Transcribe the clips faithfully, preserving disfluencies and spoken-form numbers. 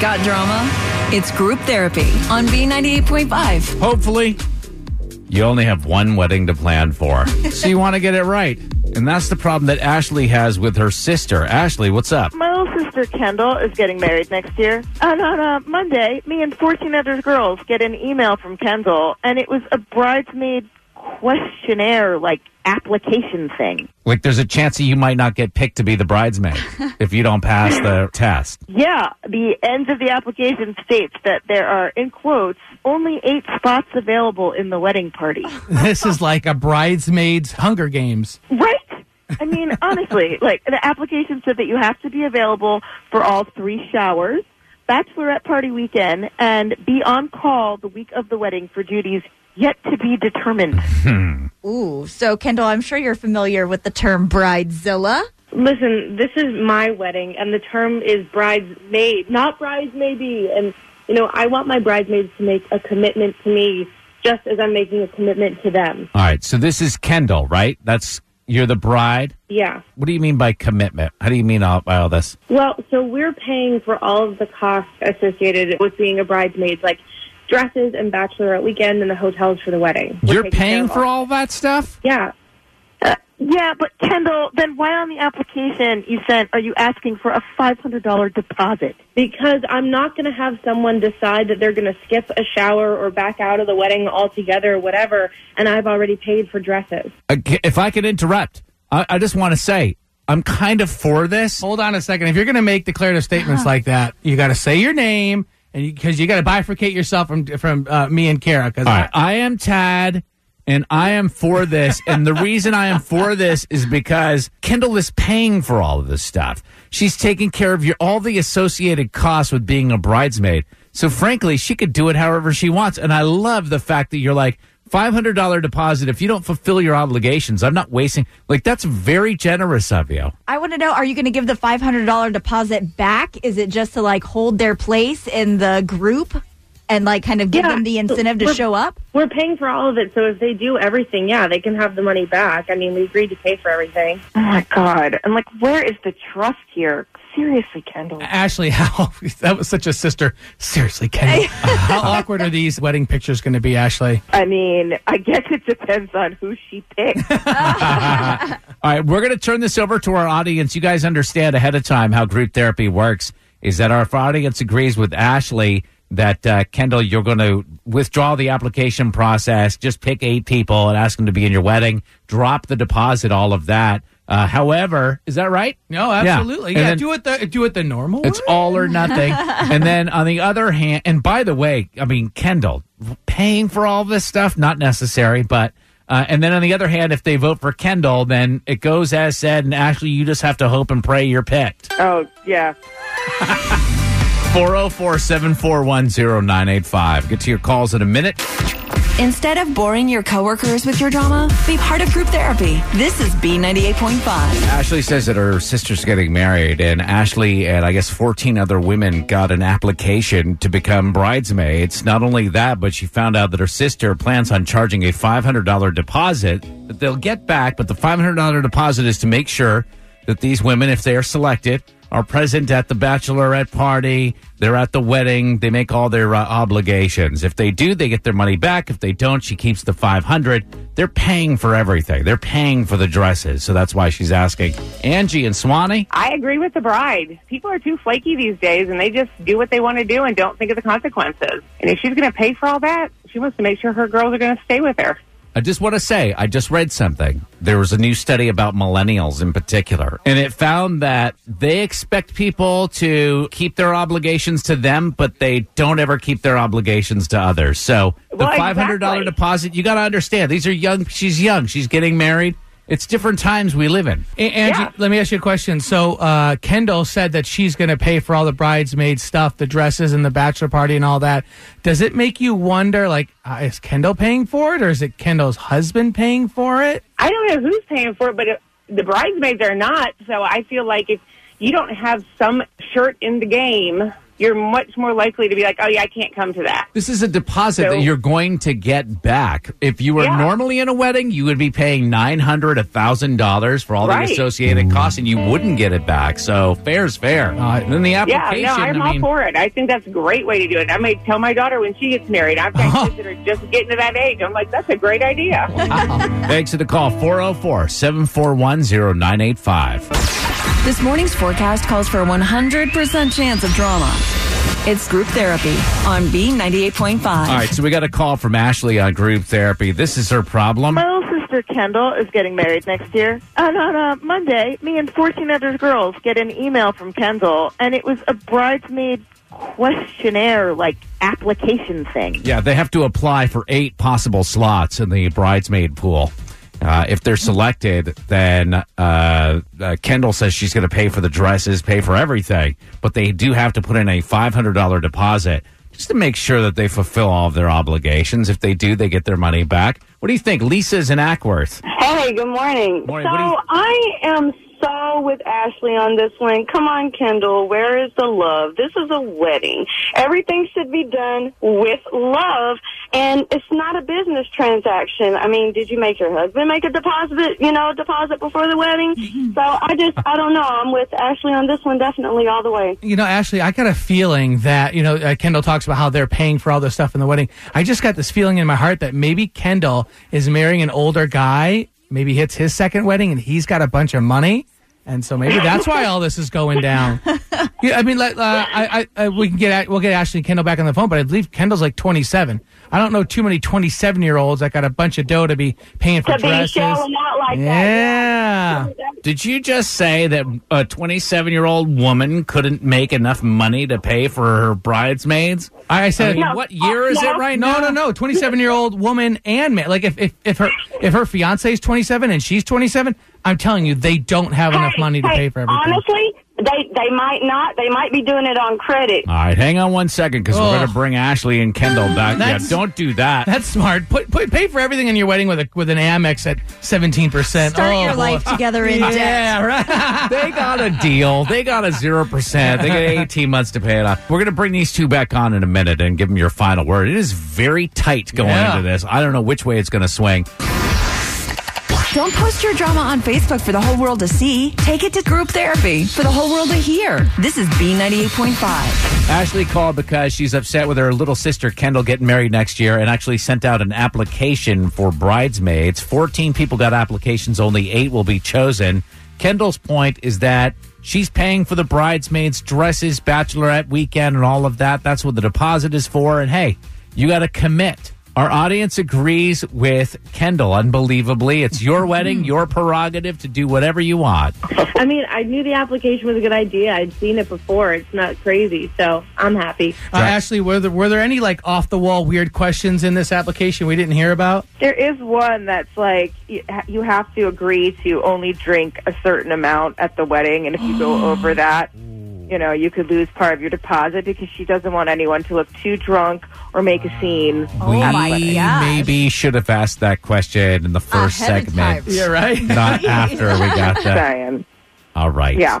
Got drama? It's Group Therapy on B ninety-eight point five. Hopefully, you only have one wedding to plan for. So you want to get it right. And that's the problem that Ashley has with her sister. Ashley, what's up? My little sister, Kendal, is getting married next year. And on uh, Monday, me and fourteen other girls get an email from Kendal, and it was a bridesmaid questionnaire, like, application thing. Like, there's a chance that you might not get picked to be the bridesmaid if you don't pass the test. Yeah, the end of the application states that there are, in quotes, only eight spots available in the wedding party. This is like a bridesmaid's Hunger Games. Right? I mean, honestly, like, the application said that you have to be available for all three showers, bachelorette party weekend, and be on call the week of the wedding for duties yet to be determined. Hmm. Ooh, so Kendal, I'm sure you're familiar with the term bridezilla. Listen, this is my wedding, and the term is bridesmaid, not bridesmaidy. And, you know, I want my bridesmaids to make a commitment to me just as I'm making a commitment to them. All right, so this is Kendal, right? That's... You're the bride? Yeah. What do you mean by commitment? How do you mean all, by all this? Well, so we're paying for all of the costs associated with being a bridesmaid, like dresses and bachelorette weekend and the hotels for the wedding. We're You're paying for all that stuff? Yeah. Uh, yeah, but Kendal, then why on the application you sent are you asking for a five hundred dollars deposit? Because I'm not going to have someone decide that they're going to skip a shower or back out of the wedding altogether or whatever, and I've already paid for dresses. If I could interrupt, I, I just want to say, I'm kind of for this. Hold on a second. If you're going to make declarative statements like that, you got to say your name, and because you, you got to bifurcate yourself from from uh, me and Kara. All right. I, I am Tad, and I am for this, and the reason I am for this is because Kendal is paying for all of this stuff. She's taking care of your, all the associated costs with being a bridesmaid. So, frankly, she could do it however she wants. And I love the fact that you're like, five hundred dollars deposit if you don't fulfill your obligations. I'm not wasting. Like, that's very generous of you. I want to know, are you going to give the five hundred dollars deposit back? Is it just to, like, hold their place in the group? And, like, kind of give yeah. them the incentive to we're, show up? We're paying for all of it, so if they do everything, yeah, they can have the money back. I mean, we agreed to pay for everything. Oh, my God. I'm like, where is the trust here? Seriously, Kendal. Ashley, how that was such a sister. Seriously, Kendal. How awkward are these wedding pictures going to be, Ashley? I mean, I guess it depends on who she picks. All right, we're going to turn this over to our audience. You guys understand ahead of time how group therapy works, is that our audience agrees with Ashley that, uh, Kendal, you're going to withdraw the application process, just pick eight people and ask them to be in your wedding, drop the deposit, all of that. Uh, however, is that right? No, absolutely. Yeah, yeah then, do it the do it the normal way. It's all or nothing. And then on the other hand, and by the way, I mean, Kendal, paying for all this stuff, not necessary, but, uh, and then on the other hand, if they vote for Kendal, then it goes as said, and actually you just have to hope and pray you're picked. Oh, yeah. four oh four, seven four one, oh nine eight five. Get to your calls in a minute. Instead of boring your coworkers with your drama, be part of group therapy. This is B ninety-eight point five. Ashley says that her sister's getting married, and Ashley and I guess fourteen other women got an application to become bridesmaids. Not only that, but she found out that her sister plans on charging a five hundred dollars deposit that they'll get back, but the five hundred dollars deposit is to make sure that these women, if they are selected, are present at the bachelorette party, they're at the wedding, they make all their uh, obligations. If they do, they get their money back. If they don't, she keeps the five hundred dollars. They're paying for everything. They're paying for the dresses, so that's why she's asking. Angie and Swanee? I agree with the bride. People are too flaky these days, and they just do what they want to do and don't think of the consequences. And if she's going to pay for all that, she wants to make sure her girls are going to stay with her. I just want to say, I just read something. There was a new study about millennials in particular, and it found that they expect people to keep their obligations to them, but they don't ever keep their obligations to others. So the well, five hundred dollars exactly. deposit, you got to understand, these are young. She's young. She's getting married. It's different times we live in. A- Angie, yeah. let me ask you a question. So uh, Kendal said that she's going to pay for all the bridesmaid stuff, the dresses and the bachelor party and all that. Does it make you wonder, like, uh, is Kendal paying for it or is it Kendall's husband paying for it? I don't know who's paying for it, but it, the bridesmaids are not. So I feel like if you don't have some shirt in the game, you're much more likely to be like, oh, yeah, I can't come to that. This is a deposit so, that you're going to get back. If you were yeah. normally in a wedding, you would be paying nine hundred dollars, one thousand dollars for all right. the associated costs, and you wouldn't get it back. So fair's fair. Uh, then the application. Yeah, no, I'm I all mean, for it. I think that's a great way to do it. I may tell my daughter when she gets married. I've got kids that are just getting to that age. I'm like, that's a great idea. Wow. Thanks for the call, four oh four, seven four one, oh nine eight five. This morning's forecast calls for a one hundred percent chance of drama. It's Group Therapy on B ninety-eight point five. All right, so we got a call from Ashley on Group Therapy. This is her problem. My little sister Kendal is getting married next year. And on uh, Monday, me and fourteen other girls get an email from Kendal, and it was a bridesmaid questionnaire, like, application thing. Yeah, they have to apply for eight possible slots in the bridesmaid pool. Uh, if they're selected, then uh, uh, Kendal says she's going to pay for the dresses, pay for everything. But they do have to put in a five hundred dollars deposit just to make sure that they fulfill all of their obligations. If they do, they get their money back. What do you think? Lisa's in Ackworth. Hey, good morning. Morning. So you- I am so with Ashley on this one. Come on, Kendal. Where is the love? This is a wedding. Everything should be done with love. And it's not a business transaction. I mean, did you make your husband make a deposit, you know, deposit before the wedding? Mm-hmm. So I just, I don't know. I'm with Ashley on this one definitely all the way. You know, Ashley, I got a feeling that, you know, uh, Kendal talks about how they're paying for all this stuff in the wedding. I just got this feeling in my heart that maybe Kendal is marrying an older guy, maybe hits his second wedding, and he's got a bunch of money. And so maybe that's why all this is going down. Yeah, I mean, uh, I, I, we can get we'll get Ashley and Kendal back on the phone, but I believe Kendall's like twenty-seven. I don't know too many twenty-seven-year-olds that got a bunch of dough to be paying for to dresses. Be shelling out like yeah. that. Yeah. Did you just say that a twenty-seven-year-old woman couldn't make enough money to pay for her bridesmaids? I said, I mean, no. What year uh, is no, it right no, now? No, no, no. twenty-seven-year-old woman and man. Like, if, if, if her if her fiance is twenty-seven and she's twenty-seven, I'm telling you, they don't have hey, enough money to hey, pay for everything. Honestly, They they might not. They might be doing it on credit. All right, hang on one second because we're going to bring Ashley and Kendal back. Yeah, don't do that. That's smart. Put, put pay for everything in your wedding with a with an Amex at seventeen percent. Start oh, your life oh, together in yeah, debt. Yeah, right. They got a deal. They got a zero percent. They got eighteen months to pay it off. We're going to bring these two back on in a minute and give them your final word. It is very tight going yeah. into this. I don't know which way it's going to swing. Don't post your drama on Facebook for the whole world to see. Take it to Group Therapy for the whole world to hear. This is B ninety-eight point five. Ashley called because she's upset with her little sister Kendal getting married next year and actually sent out an application for bridesmaids. fourteen people got applications. Only eight will be chosen. Kendall's point is that she's paying for the bridesmaids' dresses, bachelorette weekend, and all of that. That's what the deposit is for. And, hey, you got to commit. Our audience agrees with Kendal, unbelievably. It's your wedding, your prerogative to do whatever you want. I mean, I knew the application was a good idea. I'd seen it before. It's not crazy, so I'm happy. Uh, right. Ashley, were there, were there any, like, off-the-wall weird questions in this application we didn't hear about? There is one that's, like, you have to agree to only drink a certain amount at the wedding, and if you go over that, you know, you could lose part of your deposit because she doesn't want anyone to look too drunk or make a scene. Oh, we maybe should have asked that question in the first Ahead segment. Yeah, right? Not after we got that. Sorry. All right. Yeah.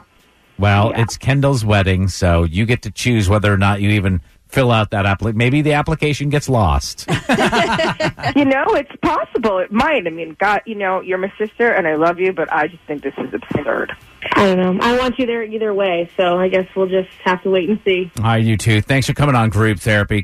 Well, yeah. It's Kendall's wedding, so you get to choose whether or not you even fill out that application. Maybe the application gets lost. You know, it's possible. It might. I mean, God, you know, you're my sister, and I love you, but I just think this is absurd. I don't know. I want you there either way, so I guess we'll just have to wait and see. All right, you two. Thanks for coming on Group Therapy.